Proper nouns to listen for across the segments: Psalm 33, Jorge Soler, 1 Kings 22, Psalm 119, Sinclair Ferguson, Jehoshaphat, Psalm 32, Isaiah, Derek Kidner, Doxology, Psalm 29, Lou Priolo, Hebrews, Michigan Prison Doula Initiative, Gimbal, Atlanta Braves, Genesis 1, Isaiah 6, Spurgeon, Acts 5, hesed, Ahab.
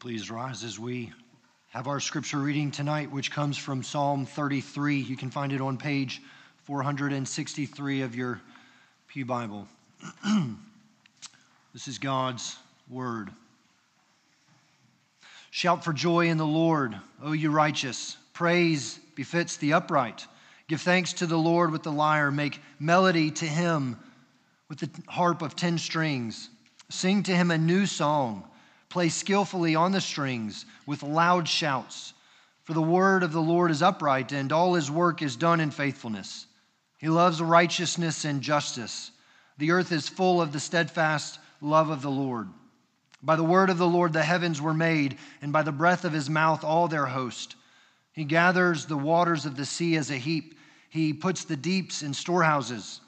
Please rise as we have our scripture reading tonight, which comes from Psalm 33. You can find it on page 463 of your pew Bible. This is God's word. Shout for joy in the Lord, O you righteous. Praise befits the upright. Give thanks to the Lord with the lyre. Make melody to him with the harp of 10 strings. Sing to him a new song. Play skillfully on the strings with loud shouts. For the word of the Lord is upright, and all his work is done in faithfulness. He loves righteousness and justice. The earth is full of the steadfast love of the Lord. By the word of the Lord the heavens were made, and by the breath of his mouth all their host. He gathers the waters of the sea as a heap. He puts the deeps in storehouses.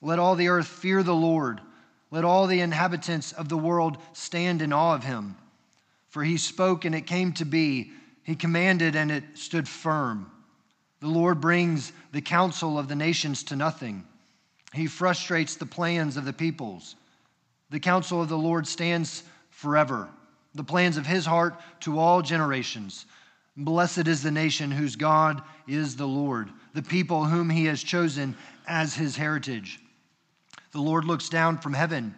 Let all the earth fear the Lord. Let all the inhabitants of the world stand in awe of him. For he spoke, and it came to be. He commanded, and it stood firm. The Lord brings the counsel of the nations to nothing. He frustrates the plans of the peoples. The counsel of the Lord stands forever, the plans of his heart to all generations. Blessed is the nation whose God is the Lord, the people whom he has chosen as his heritage. The Lord looks down from heaven.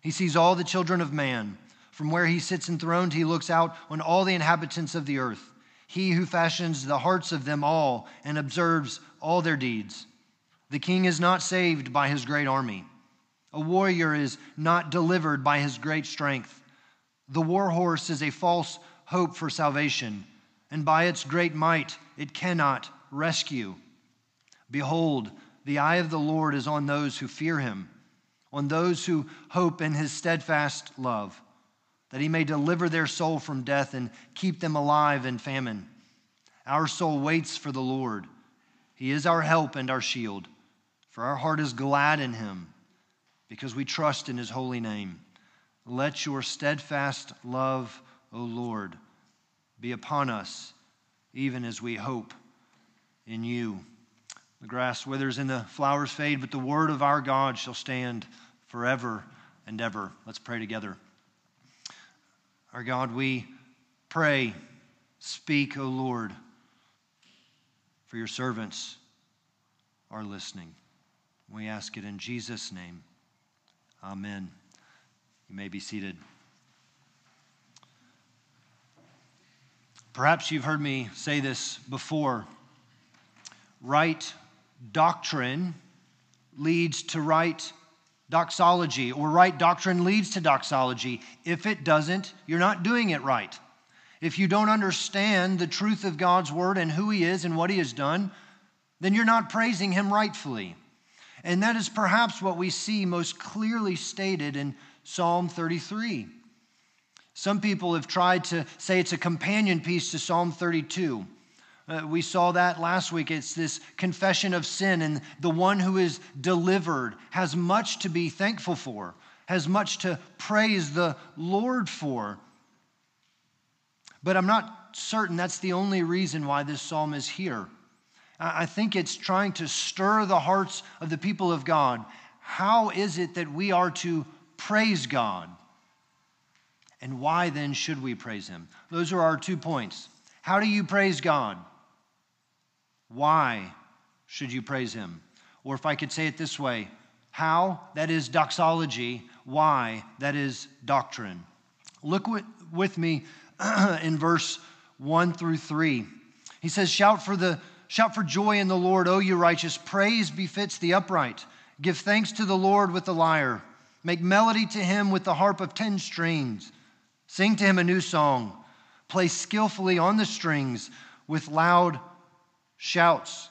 He sees all the children of man. From where he sits enthroned, he looks out on all the inhabitants of the earth. He who fashions the hearts of them all and observes all their deeds. The king is not saved by his great army. A warrior is not delivered by his great strength. The war horse is a false hope for salvation, and by its great might it cannot rescue. Behold, the eye of the Lord is on those who fear him, on those who hope in his steadfast love, that he may deliver their soul from death and keep them alive in famine. Our soul waits for the Lord. He is our help and our shield, for our heart is glad in him, because we trust in his holy name. Let your steadfast love, O Lord, be upon us, even as we hope in you. The grass withers and the flowers fade, but the word of our God shall stand forever and ever. Let's pray together. Our God, we pray, speak, O Lord, for your servants are listening. We ask it in Jesus' name. Amen. You may be seated. Perhaps you've heard me say this before. Right doctrine leads to right doxology, or right doctrine leads to doxology. If it doesn't, you're not doing it right. If you don't understand the truth of God's word and who he is and what he has done, then you're not praising him rightfully. And that is perhaps what we see most clearly stated in Psalm 33. Some people have tried to say it's a companion piece to Psalm 32. We saw that last week. It's this confession of sin, and the one who is delivered has much to be thankful for, has much to praise the Lord for. But I'm not certain that's the only reason why this psalm is here. I think it's trying to stir the hearts of the people of God. How is it that we are to praise God? And why then should we praise him? Those are our 2 points. How do you praise God? Why should you praise him? Or if I could say it this way, how, that is doxology, why, that is doctrine. Look with me in verse 1-3. He says, shout for joy in the Lord, O you righteous. Praise befits the upright. Give thanks to the Lord with the lyre. Make melody to him with the harp of 10 strings. Sing to him a new song. Play skillfully on the strings with loud shouts.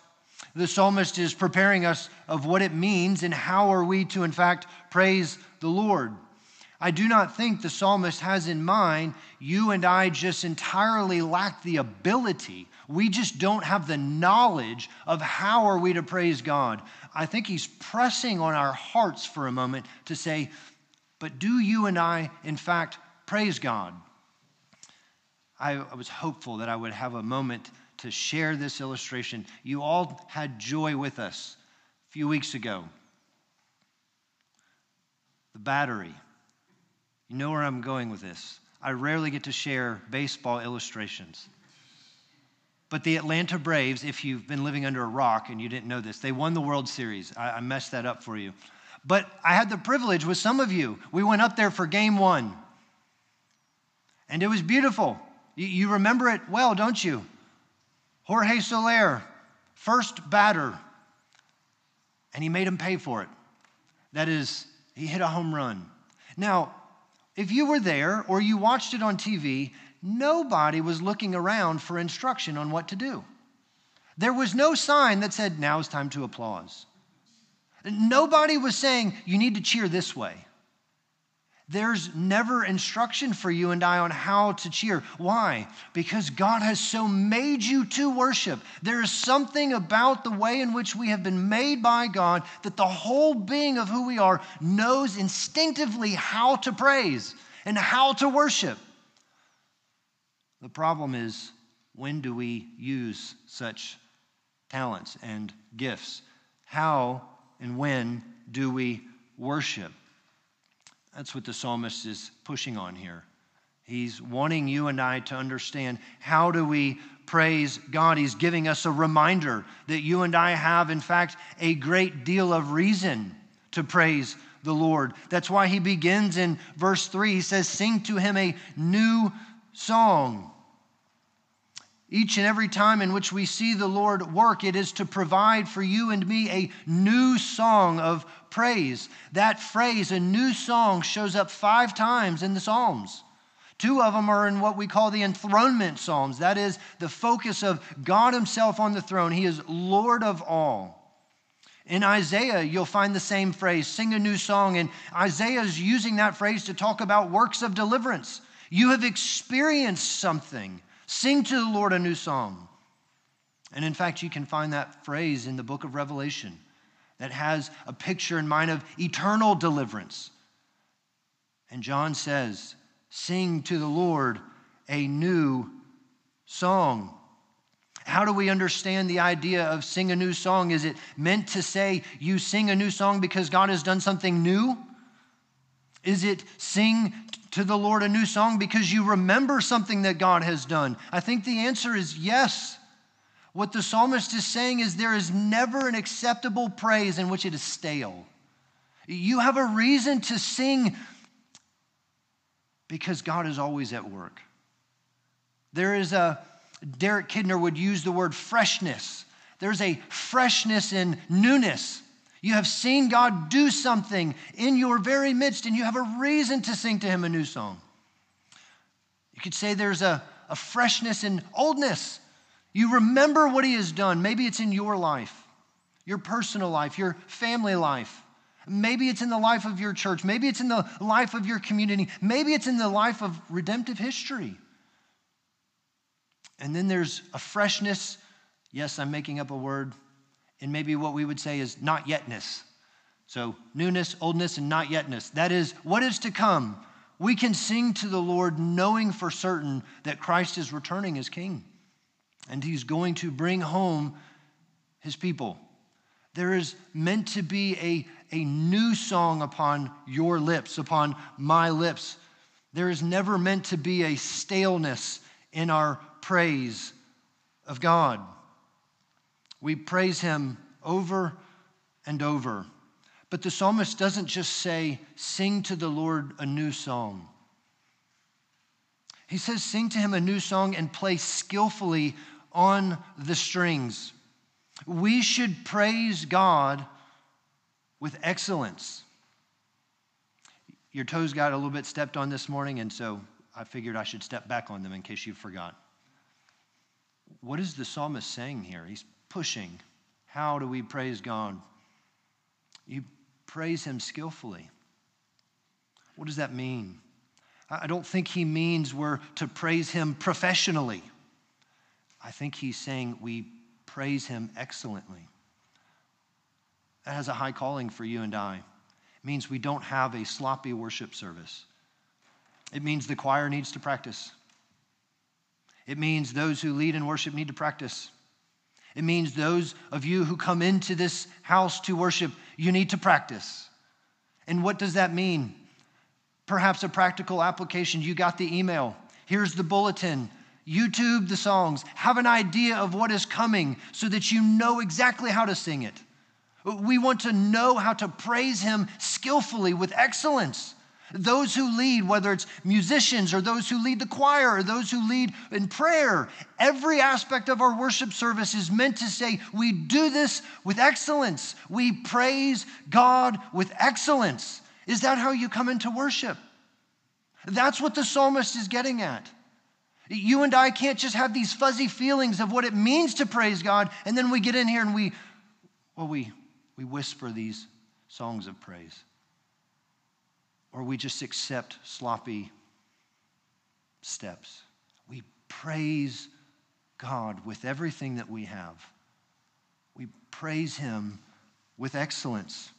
The psalmist is preparing us of what it means and how are we to, in fact, praise the Lord. I do not think the psalmist has in mind, you and I just entirely lack the ability. We just don't have the knowledge of how are we to praise God. I think he's pressing on our hearts for a moment to say, but do you and I, in fact, praise God? I was hopeful that I would have a moment to share this illustration. You all had joy with us a few weeks ago. The battery. You know where I'm going with this. I rarely get to share baseball illustrations. But the Atlanta Braves, if you've been living under a rock and you didn't know this, they won the World Series. I messed that up for you. But I had the privilege with some of you. We went up there for game 1. And it was beautiful. You remember it well, don't you? Jorge Soler, first batter. And he made him pay for it. That is, he hit a home run. Now, if you were there or you watched it on TV, nobody was looking around for instruction on what to do. There was no sign that said, now is time to applaud. Nobody was saying, you need to cheer this way. There's never instruction for you and I on how to cheer. Why? Because God has so made you to worship. There is something about the way in which we have been made by God that the whole being of who we are knows instinctively how to praise and how to worship. The problem is, when do we use such talents and gifts? How and when do we worship? That's what the psalmist is pushing on here. He's wanting you and I to understand, how do we praise God? He's giving us a reminder that you and I have, in fact, a great deal of reason to praise the Lord. That's why he begins in verse 3. He says, sing to him a new song. Each and every time in which we see the Lord work, it is to provide for you and me a new song of praise. That phrase, a new song, shows up 5 times in the Psalms. 2 of them are in what we call the enthronement Psalms. That is the focus of God himself on the throne. He is Lord of all. In Isaiah, you'll find the same phrase, sing a new song. And Isaiah is using that phrase to talk about works of deliverance. You have experienced something. Sing to the Lord a new song. And in fact, you can find that phrase in the book of Revelation that has a picture in mind of eternal deliverance. And John says, sing to the Lord a new song. How do we understand the idea of sing a new song? Is it meant to say you sing a new song because God has done something new? Is it sing to the Lord a new song because you remember something that God has done? I think the answer is yes. What the psalmist is saying is there is never an acceptable praise in which it is stale. You have a reason to sing because God is always at work. There is Derek Kidner would use the word freshness. There's a freshness in newness. You have seen God do something in your very midst, and you have a reason to sing to him a new song. You could say there's a freshness in oldness. You remember what he has done. Maybe it's in your life, your personal life, your family life. Maybe it's in the life of your church. Maybe it's in the life of your community. Maybe it's in the life of redemptive history. And then there's a freshness. Yes, I'm making up a word. And maybe what we would say is not yetness. So newness, oldness, and not yetness. That is what is to come. We can sing to the Lord knowing for certain that Christ is returning as King. And he's going to bring home his people. There is meant to be a new song upon your lips, upon my lips. There is never meant to be a staleness in our praise of God. We praise him over and over. But the psalmist doesn't just say, sing to the Lord a new song. He says, sing to him a new song and play skillfully on the strings. We should praise God with excellence. Your toes got a little bit stepped on this morning, and so I figured I should step back on them in case you forgot. What is the psalmist saying here? He's pushing. How do we praise God? You praise him skillfully. What does that mean? I don't think he means we're to praise him professionally. I think he's saying we praise him excellently. That has a high calling for you and I. It means we don't have a sloppy worship service. It means the choir needs to practice. It means those who lead in worship need to practice. It means those of you who come into this house to worship, you need to practice. And what does that mean? perhaps a practical application. You got the email. Here's the bulletin. YouTube the songs. Have an idea of what is coming so that you know exactly how to sing it. We want to know how to praise him skillfully with excellence. Those who lead, whether it's musicians or those who lead the choir or those who lead in prayer, every aspect of our worship service is meant to say we do this with excellence. We praise God with excellence. Is that how you come into worship? That's what the psalmist is getting at. You and I can't just have these fuzzy feelings of what it means to praise God, and then we get in here and we whisper these songs of praise. Or we just accept sloppy steps. We praise God with everything that we have. We praise him with excellence,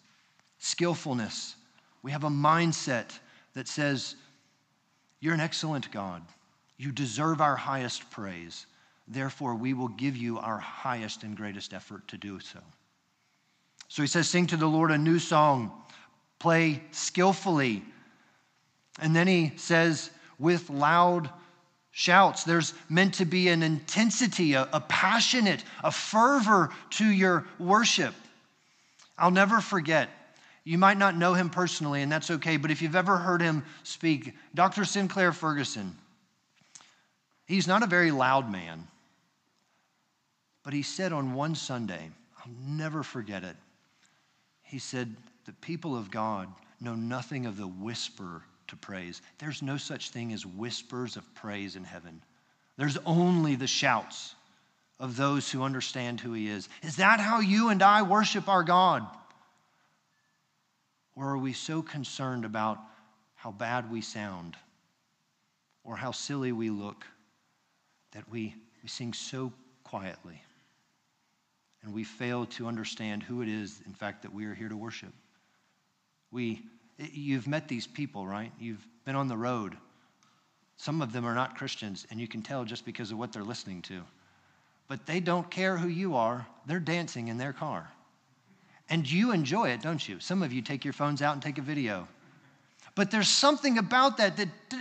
skillfulness. We have a mindset that says, you're an excellent God. You deserve our highest praise. Therefore, we will give you our highest and greatest effort to do so. So he says, sing to the Lord a new song. Play skillfully. And then he says, with loud shouts. There's meant to be an intensity, a passionate, a fervor to your worship. I'll never forget. You might not know him personally, and that's okay, but if you've ever heard him speak, Dr. Sinclair Ferguson, he's not a very loud man, but he said on one Sunday, I'll never forget it, he said, the people of God know nothing of the whisper to praise. There's no such thing as whispers of praise in heaven. There's only the shouts of those who understand who he is. Is that how you and I worship our God? Or are we so concerned about how bad we sound or how silly we look that we sing so quietly and we fail to understand who it is, in fact, that we are here to worship? You've met these people, right? You've been on the road. Some of them are not Christians, and you can tell just because of what they're listening to. But they don't care who you are. They're dancing in their car. And you enjoy it, don't you? Some of you take your phones out and take a video. But there's something about that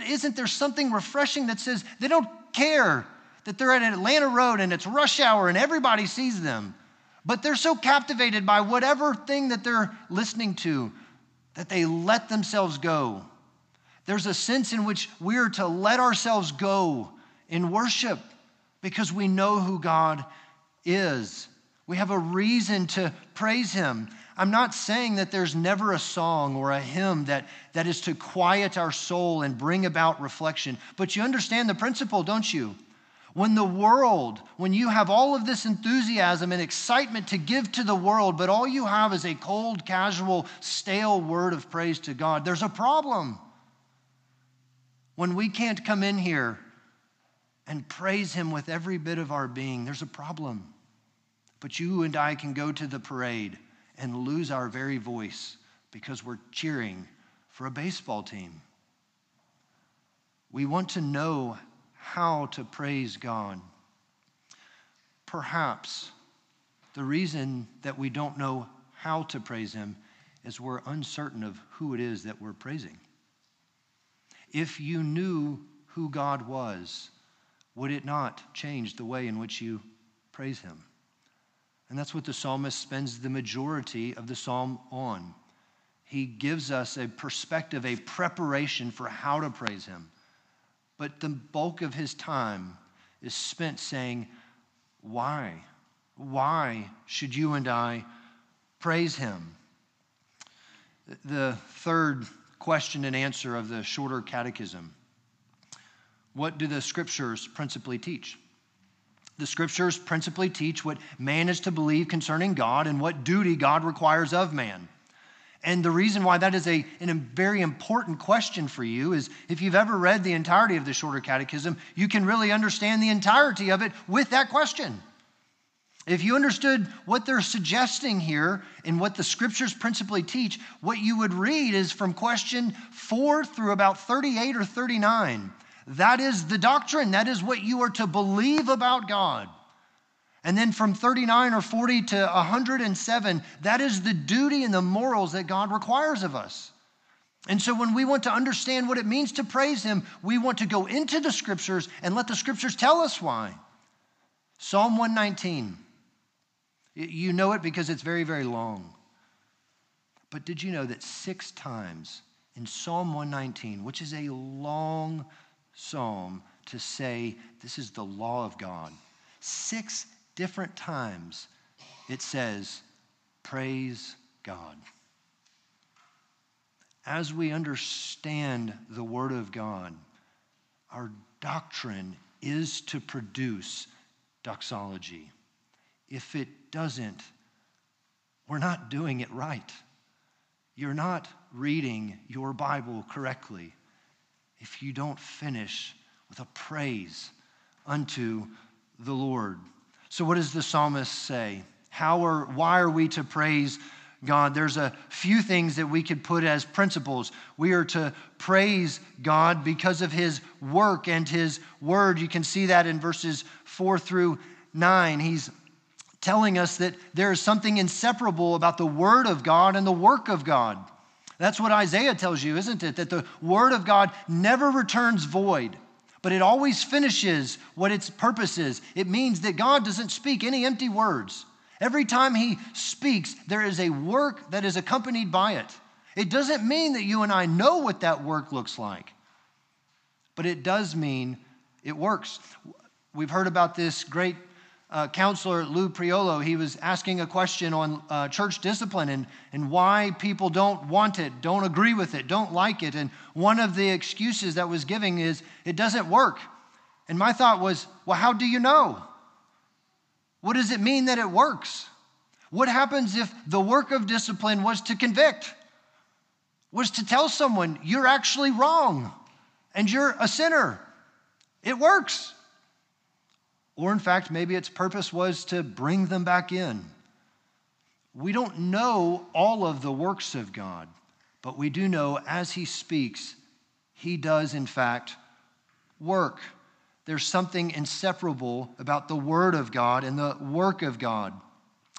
isn't there something refreshing that says they don't care that they're at an Atlanta road and it's rush hour and everybody sees them. But they're so captivated by whatever thing that they're listening to that they let themselves go. There's a sense in which we're to let ourselves go in worship because we know who God is. We have a reason to praise him. I'm not saying that there's never a song or a hymn that is to quiet our soul and bring about reflection, but you understand the principle, don't you? When you have all of this enthusiasm and excitement to give to the world, but all you have is a cold, casual, stale word of praise to God, there's a problem. When we can't come in here and praise him with every bit of our being, there's a problem. But you and I can go to the parade and lose our very voice because we're cheering for a baseball team. We want to know how to praise God. Perhaps the reason that we don't know how to praise him is we're uncertain of who it is that we're praising. If you knew who God was, would it not change the way in which you praise him? And that's what the psalmist spends the majority of the psalm on. He gives us a perspective, a preparation for how to praise him. But the bulk of his time is spent saying, why? Why should you and I praise him? The third question and answer of the shorter catechism. What do the scriptures principally teach? The scriptures principally teach what man is to believe concerning God and what duty God requires of man. And the reason why that is a very important question for you is if you've ever read the entirety of the Shorter Catechism, you can really understand the entirety of it with that question. If you understood what they're suggesting here and what the scriptures principally teach, what you would read is from question 4 through about 38 or 39. That is the doctrine. That is what you are to believe about God. And then from 39 or 40 to 107, that is the duty and the morals that God requires of us. And so when we want to understand what it means to praise him, we want to go into the scriptures and let the scriptures tell us why. Psalm 119. You know it because it's very, very long. But did you know that 6 times in Psalm 119, which is a long psalm to say this is the law of God, 6 different times it says, praise God. As we understand the Word of God, our doctrine is to produce doxology. If it doesn't, we're not doing it right. You're not reading your Bible correctly if you don't finish with a praise unto the Lord. So what does the psalmist say? Why are we to praise God? There's a few things that we could put as principles. We are to praise God because of his work and his word. You can see that in verses 4 through 9. He's telling us that there is something inseparable about the word of God and the work of God. That's what Isaiah tells you, isn't it? That the word of God never returns void, but it always finishes what its purpose is. It means that God doesn't speak any empty words. Every time he speaks, there is a work that is accompanied by it. It doesn't mean that you and I know what that work looks like, but it does mean it works. We've heard about this great counselor, Lou Priolo. He was asking a question on church discipline and why people don't want it, don't agree with it, don't like it. And one of the excuses that was given is, it doesn't work. And my thought was, well, how do you know? What does it mean that it works? What happens if the work of discipline was to convict, was to tell someone you're actually wrong and you're a sinner? It works. Or in fact, maybe its purpose was to bring them back in. We don't know all of the works of God, but we do know as he speaks, he does in fact work. There's something inseparable about the word of God and the work of God.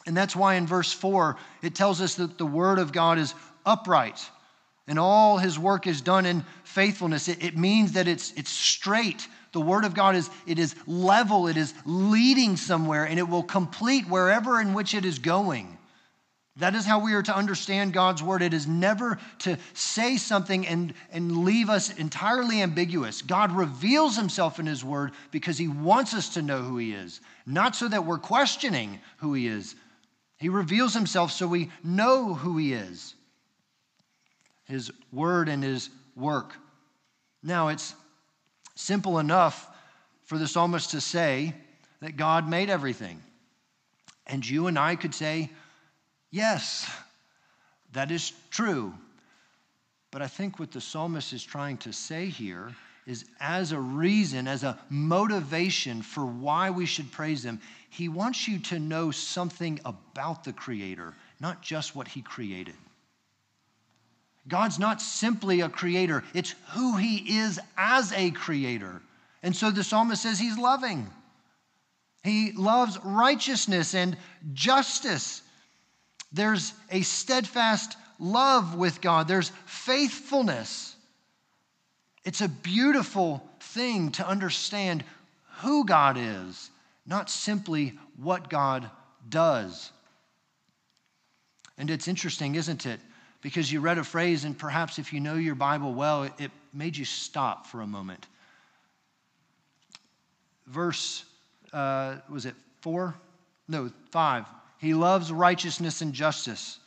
And that's why in verse 4, it tells us that the word of God is upright and all his work is done in faithfulness. It means that it's straight. The word of God is level, it is leading somewhere, and it will complete wherever in which it is going. That is how we are to understand God's word. It is never to say something and leave us entirely ambiguous. God reveals himself in his word because he wants us to know who he is, not so that we're questioning who he is. He reveals himself so we know who he is, his word and his work. Now, it's simple enough for the psalmist to say that God made everything. And you and I could say, yes, that is true. But I think what the psalmist is trying to say here is as a reason, as a motivation for why we should praise him, he wants you to know something about the Creator, not just what he created. God's not simply a creator. It's who he is as a creator. And so the psalmist says he's loving. He loves righteousness and justice. There's a steadfast love with God. There's faithfulness. It's a beautiful thing to understand who God is, not simply what God does. And it's interesting, isn't it? Because you read a phrase, and perhaps if you know your Bible well, it made you stop for a moment. Verse, 4? No, 5. He loves righteousness and justice.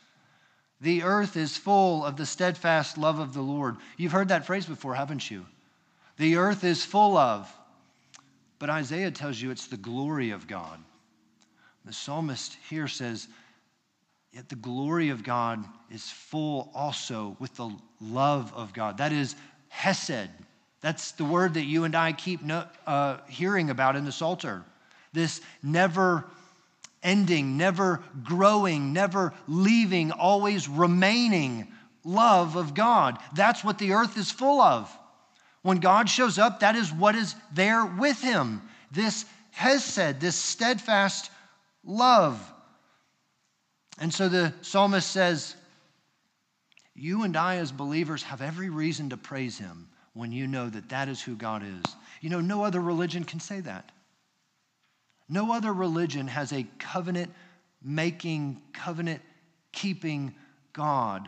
The earth is full of the steadfast love of the Lord. You've heard that phrase before, haven't you? The earth is full of. But Isaiah tells you it's the glory of God. The psalmist here says, yet the glory of God is full also with the love of God. That is hesed. That's the word that you and I keep hearing about in the Psalter. This never ending, never growing, never leaving, always remaining love of God. That's what the earth is full of. When God shows up, that is what is there with him. This hesed, this steadfast love. And so the psalmist says, You and I as believers have every reason to praise him when you know that that is who God is. You know, no other religion can say that. No other religion has a covenant-making, covenant-keeping God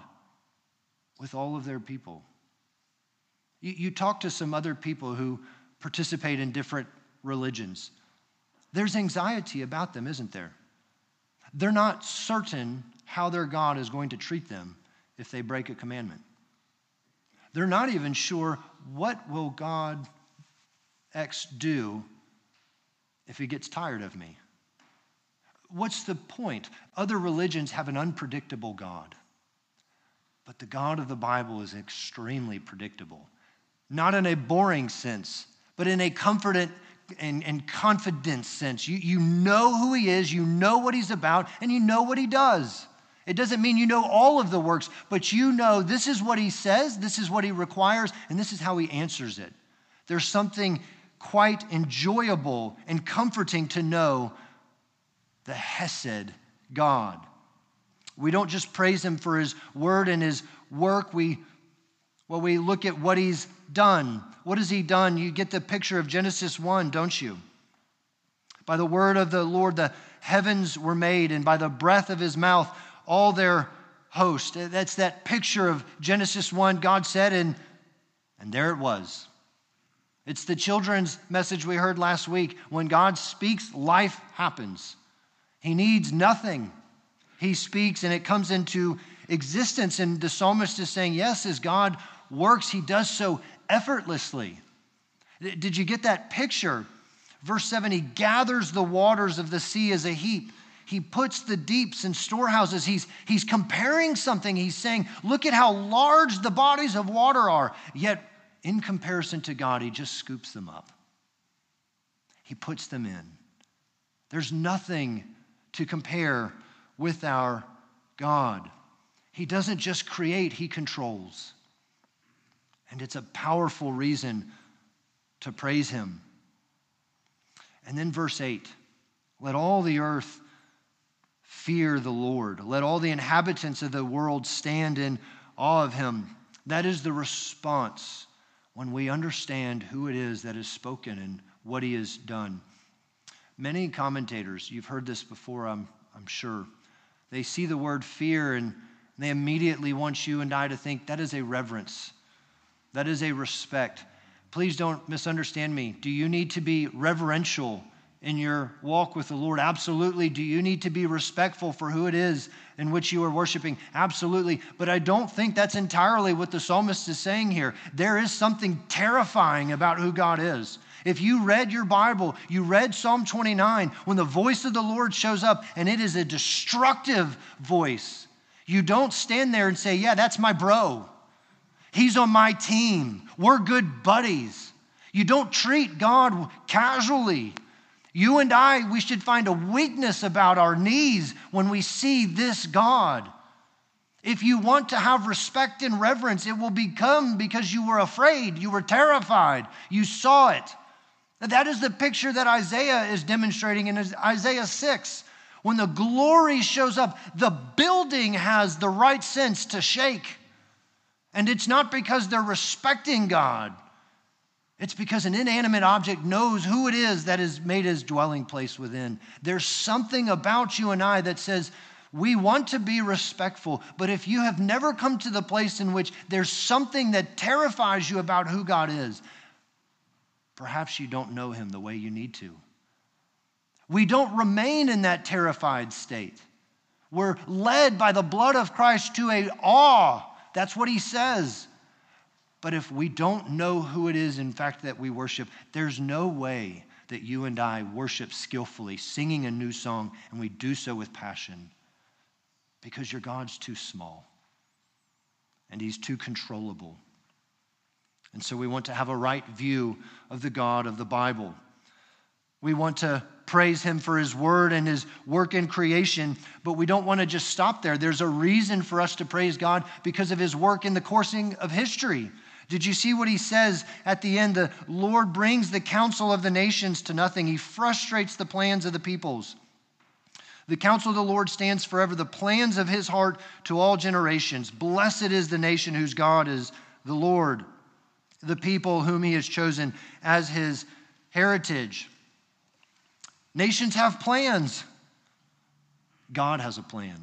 with all of their people. You talk to some other people who participate in different religions. There's anxiety about them, isn't there? They're not certain how their God is going to treat them if they break a commandment. They're not even sure what will God X do if he gets tired of me. What's the point? Other religions have an unpredictable God. But the God of the Bible is extremely predictable. Not in a boring sense, but in a comforting and confident sense. You know who he is, you know what he's about, and you know what he does. It doesn't mean you know all of the works, but you know this is what he says, this is what he requires, and this is how he answers it. There's something quite enjoyable and comforting to know the Hesed God. We don't just praise him for his word and his work. We look at what he's done. What has he done? You get the picture of Genesis 1, don't you? By the word of the Lord, the heavens were made, and by the breath of his mouth, all their host. That's that picture of Genesis 1. God said, and there it was. It's the children's message we heard last week. When God speaks, life happens. He needs nothing. He speaks and it comes into existence. And the psalmist is saying, yes, as God works, he does so effortlessly. Did you get that picture? Verse 7, he gathers the waters of the sea as a heap. He puts the deeps in storehouses. He's comparing something. He's saying, look at how large the bodies of water are. Yet, in comparison to God, he just scoops them up. He puts them in. There's nothing to compare with our God. He doesn't just create, he controls. And it's a powerful reason to praise him. And then verse 8, let all the earth fear the Lord. Let all the inhabitants of the world stand in awe of him. That is the response when we understand who it is that is spoken and what he has done. Many commentators, you've heard this before, I'm sure, they see the word fear and they immediately want you and I to think that is a reverence. That is a respect. Please don't misunderstand me. Do you need to be reverential in your walk with the Lord? Absolutely. Do you need to be respectful for who it is in which you are worshiping? Absolutely. But I don't think that's entirely what the psalmist is saying here. There is something terrifying about who God is. If you read your Bible, you read Psalm 29, when the voice of the Lord shows up and it is a destructive voice, you don't stand there and say, yeah, that's my bro. He's on my team. We're good buddies. You don't treat God casually. You and I, we should find a weakness about our knees when we see this God. If you want to have respect and reverence, it will become because you were afraid, you were terrified, you saw it. That is the picture that Isaiah is demonstrating in Isaiah 6. When the glory shows up, the building has the right sense to shake. And it's not because they're respecting God. It's because an inanimate object knows who it is that has made his dwelling place within. There's something about you and I that says, we want to be respectful, but if you have never come to the place in which there's something that terrifies you about who God is, perhaps you don't know him the way you need to. We don't remain in that terrified state. We're led by the blood of Christ to an awe. That's what he says. But if we don't know who it is, in fact, that we worship, there's no way that you and I worship skillfully, singing a new song, and we do so with passion, because your God's too small, and he's too controllable. And so we want to have a right view of the God of the Bible. We want to praise him for his word and his work in creation, but we don't want to just stop there. There's a reason for us to praise God because of his work in the coursing of history. Did you see what he says at the end? The Lord brings the counsel of the nations to nothing. He frustrates the plans of the peoples. The counsel of the Lord stands forever, the plans of his heart to all generations. Blessed is the nation whose God is the Lord, the people whom he has chosen as his heritage. Nations have plans. God has a plan.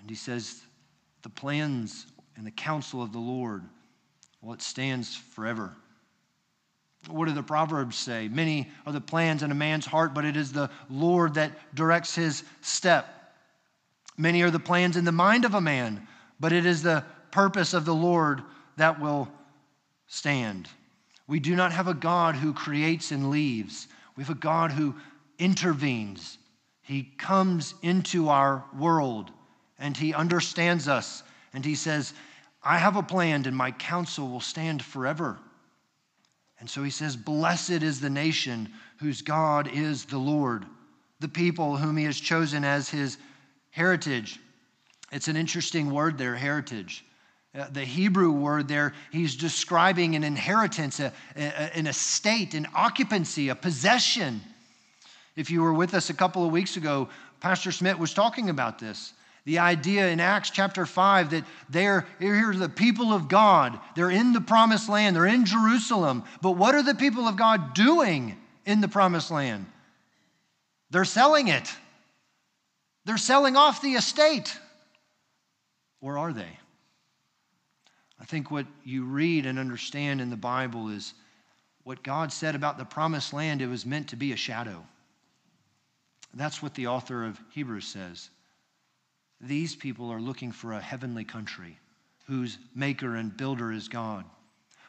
And he says, the plans and the counsel of the Lord, well, it stands forever. What do the Proverbs say? Many are the plans in a man's heart, but it is the Lord that directs his step. Many are the plans in the mind of a man, but it is the purpose of the Lord that will stand. We do not have a God who creates and leaves. We have a God who intervenes. He comes into our world and he understands us. And he says, I have a plan and my counsel will stand forever. And so he says, blessed is the nation whose God is the Lord, the people whom he has chosen as his heritage. It's an interesting word there, heritage. The Hebrew word there, he's describing an inheritance, an estate, an occupancy, a possession. If you were with us a couple of weeks ago, Pastor Smith was talking about this. The idea in Acts chapter 5 that they're the people of God. They're in the promised land. They're in Jerusalem. But what are the people of God doing in the promised land? They're selling it. They're selling off the estate. Or are they? I think what you read and understand in the Bible is what God said about the promised land, it was meant to be a shadow. That's what the author of Hebrews says. These people are looking for a heavenly country whose maker and builder is God.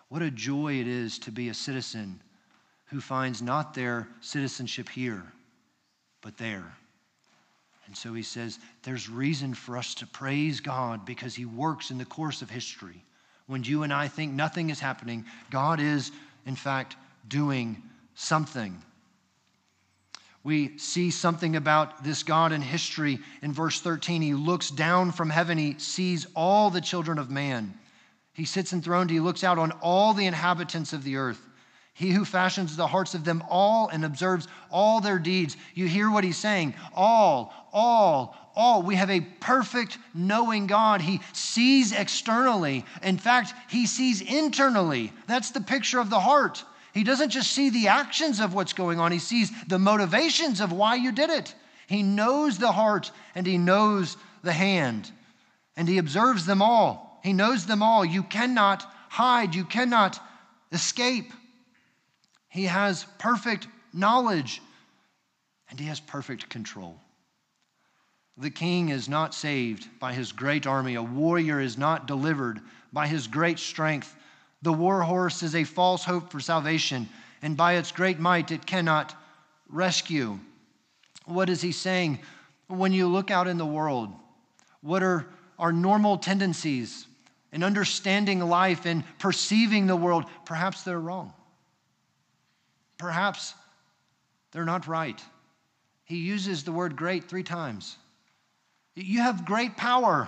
What a joy it is to be a citizen who finds not their citizenship here, but there. And so he says, there's reason for us to praise God because he works in the course of history. When you and I think nothing is happening, God is, in fact, doing something. We see something about this God in history. In verse 13, he looks down from heaven. He sees all the children of man. He sits enthroned. He looks out on all the inhabitants of the earth. He who fashions the hearts of them all and observes all their deeds. You hear what he's saying. All. We have a perfect knowing God. He sees externally. In fact, he sees internally. That's the picture of the heart. He doesn't just see the actions of what's going on. He sees the motivations of why you did it. He knows the heart and he knows the hand. And he observes them all. He knows them all. You cannot hide. You cannot escape. He has perfect knowledge and he has perfect control. The king is not saved by his great army. A warrior is not delivered by his great strength. The war horse is a false hope for salvation, and by its great might it cannot rescue. What is he saying? When you look out in the world, what are our normal tendencies in understanding life and perceiving the world? Perhaps they're wrong. Perhaps they're not right. He uses the word great 3 times. You have great power.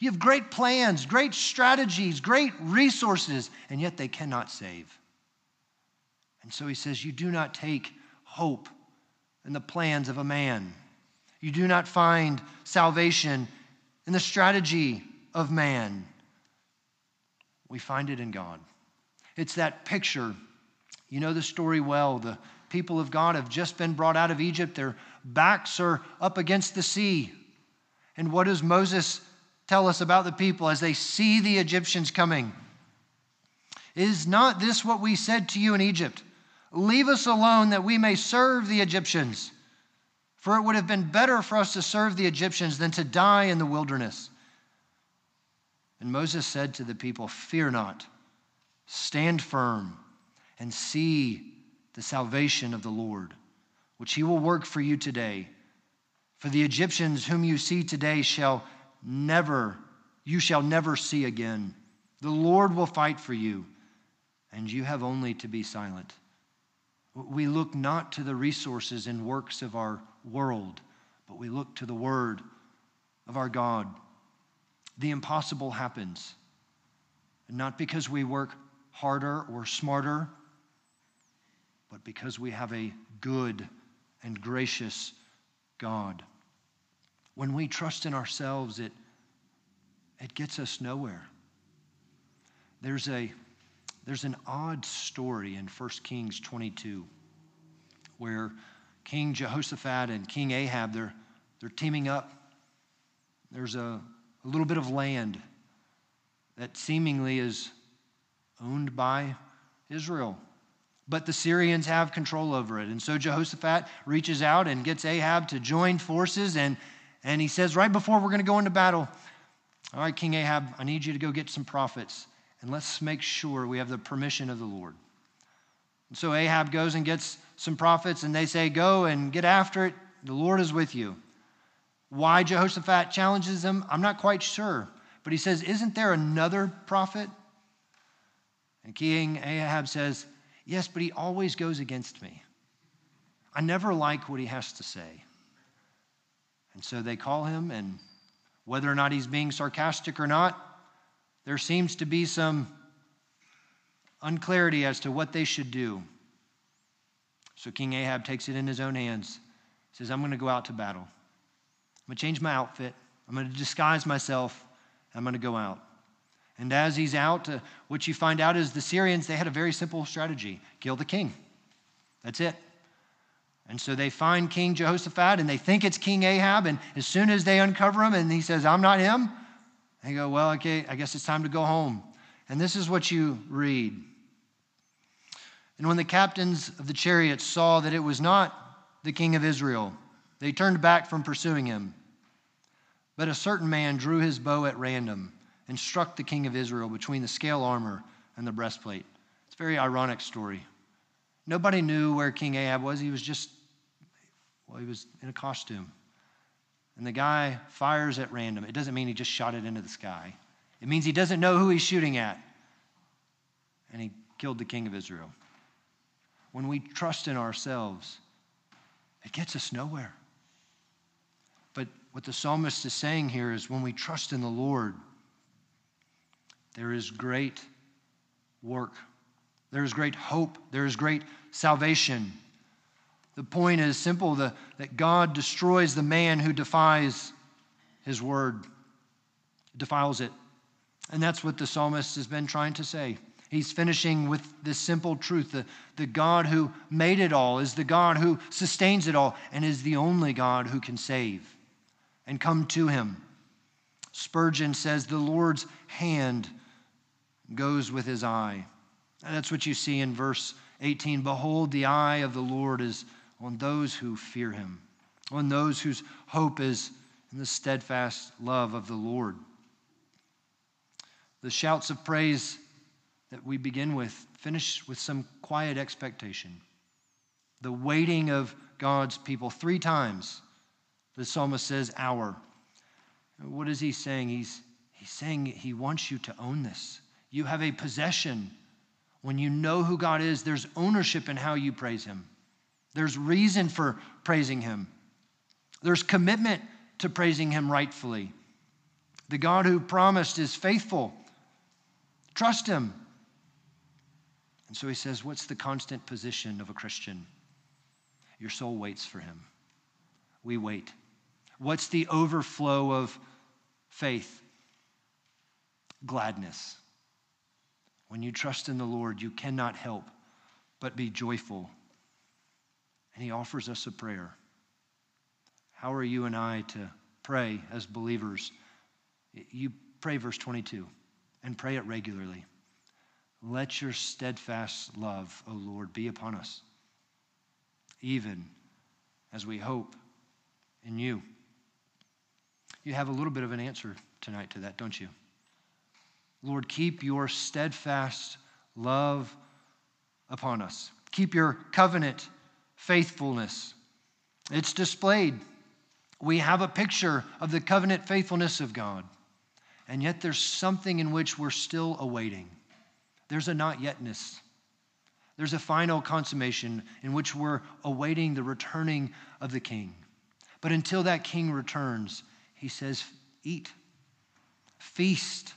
You have great plans, great strategies, great resources, and yet they cannot save. And so he says, you do not take hope in the plans of a man. You do not find salvation in the strategy of man. We find it in God. It's that picture. You know the story well. The people of God have just been brought out of Egypt. Their backs are up against the sea. And what does Moses tell us about the people as they see the Egyptians coming? Is not this what we said to you in Egypt? Leave us alone that we may serve the Egyptians. For it would have been better for us to serve the Egyptians than to die in the wilderness. And Moses said to the people, fear not, stand firm and see the salvation of the Lord, which he will work for you today. For the Egyptians whom you see today you shall never see again. The Lord will fight for you, and you have only to be silent. We look not to the resources and works of our world, but we look to the word of our God. The impossible happens, not because we work harder or smarter, but because we have a good and gracious God. When we trust in ourselves, it gets us nowhere. There's an odd story in 1 Kings 22 where King Jehoshaphat and King Ahab, they're teaming up. There's a little bit of land that seemingly is owned by Israel, but the Syrians have control over it. And so Jehoshaphat reaches out and gets Ahab to join forces, and he says, right before we're going to go into battle, all right, King Ahab, I need you to go get some prophets, and let's make sure we have the permission of the Lord. And so Ahab goes and gets some prophets, and they say, go and get after it. The Lord is with you. Why Jehoshaphat challenges them, I'm not quite sure. But he says, isn't there another prophet? And King Ahab says, yes, but he always goes against me. I never like what he has to say. And so they call him, and whether or not he's being sarcastic or not, there seems to be some unclarity as to what they should do. So King Ahab takes it in his own hands. He says, I'm going to go out to battle. I'm going to change my outfit. I'm going to disguise myself. I'm going to go out. And as he's out, what you find out is the Syrians, they had a very simple strategy. Kill the king. That's it. And so they find King Jehoshaphat, and they think it's King Ahab. And as soon as they uncover him and he says, I'm not him, they go, well, okay, I guess it's time to go home. And this is what you read. And when the captains of the chariots saw that it was not the king of Israel, they turned back from pursuing him. But a certain man drew his bow at random and struck the king of Israel between the scale armor and the breastplate. It's a very ironic story. Nobody knew where King Ahab was. He was just, well, he was in a costume. And the guy fires at random. It doesn't mean he just shot it into the sky. It means he doesn't know who he's shooting at. And he killed the king of Israel. When we trust in ourselves, it gets us nowhere. But what the psalmist is saying here is when we trust in the Lord, there is great work. There is great hope. There is great salvation. The point is simple, that God destroys the man who defies his word, defiles it. And that's what the psalmist has been trying to say. He's finishing with this simple truth. The God who made it all is the God who sustains it all and is the only God who can save. And come to him. Spurgeon says, the Lord's hand goes with his eye. And that's what you see in verse 18. Behold, the eye of the Lord is on those who fear him, on those whose hope is in the steadfast love of the Lord. The shouts of praise that we begin with finish with some quiet expectation. The waiting of God's people. 3 times the psalmist says, our. What is he saying? He's saying he wants you to own this. You have a possession. When you know who God is, there's ownership in how you praise him. There's reason for praising him. There's commitment to praising him rightfully. The God who promised is faithful. Trust him. And so he says, what's the constant position of a Christian? Your soul waits for him. We wait. What's the overflow of faith? Gladness. When you trust in the Lord, you cannot help but be joyful. And he offers us a prayer. How are you and I to pray as believers? You pray verse 22 and pray it regularly. Let your steadfast love, O Lord, be upon us, even as we hope in you. You have a little bit of an answer tonight to that, don't you? Lord, keep your steadfast love upon us. Keep your covenant faithfulness. It's displayed. We have a picture of the covenant faithfulness of God. And yet there's something in which we're still awaiting. There's a not yetness. There's a final consummation in which we're awaiting the returning of the king. But until that king returns, he says, eat, feast,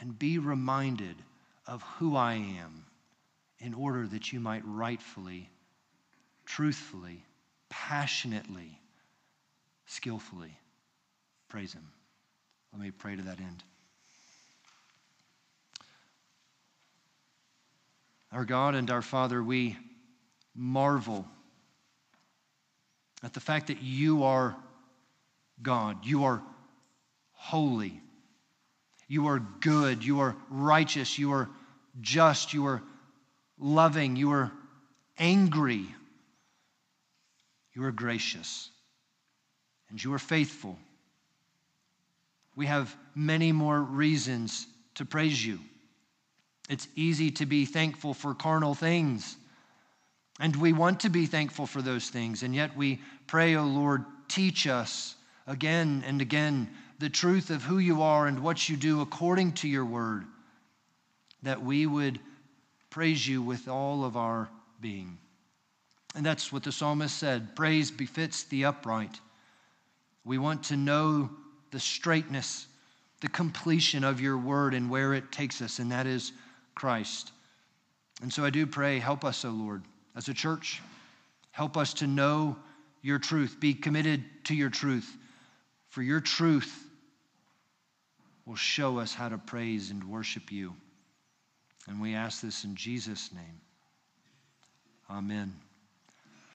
and be reminded of who I am in order that you might rightfully, truthfully, passionately skillfully. Praise him. Let me pray to that end. Our God and our Father, we marvel at the fact that you are God. You are holy. You are good. You are righteous. You are just. You are loving. You are angry. You are gracious. And you are faithful. We have many more reasons to praise you. It's easy to be thankful for carnal things, and we want to be thankful for those things, and yet we pray, O Lord, teach us again and again the truth of who you are and what you do according to your word, that we would praise you with all of our being. And that's what the psalmist said, praise befits the upright. We want to know the straightness, the completion of your word and where it takes us, and that is Christ. And so I do pray, help us, O Lord, as a church. Help us to know your truth, be committed to your truth, for your truth will show us how to praise and worship you. And we ask this in Jesus' name. Amen.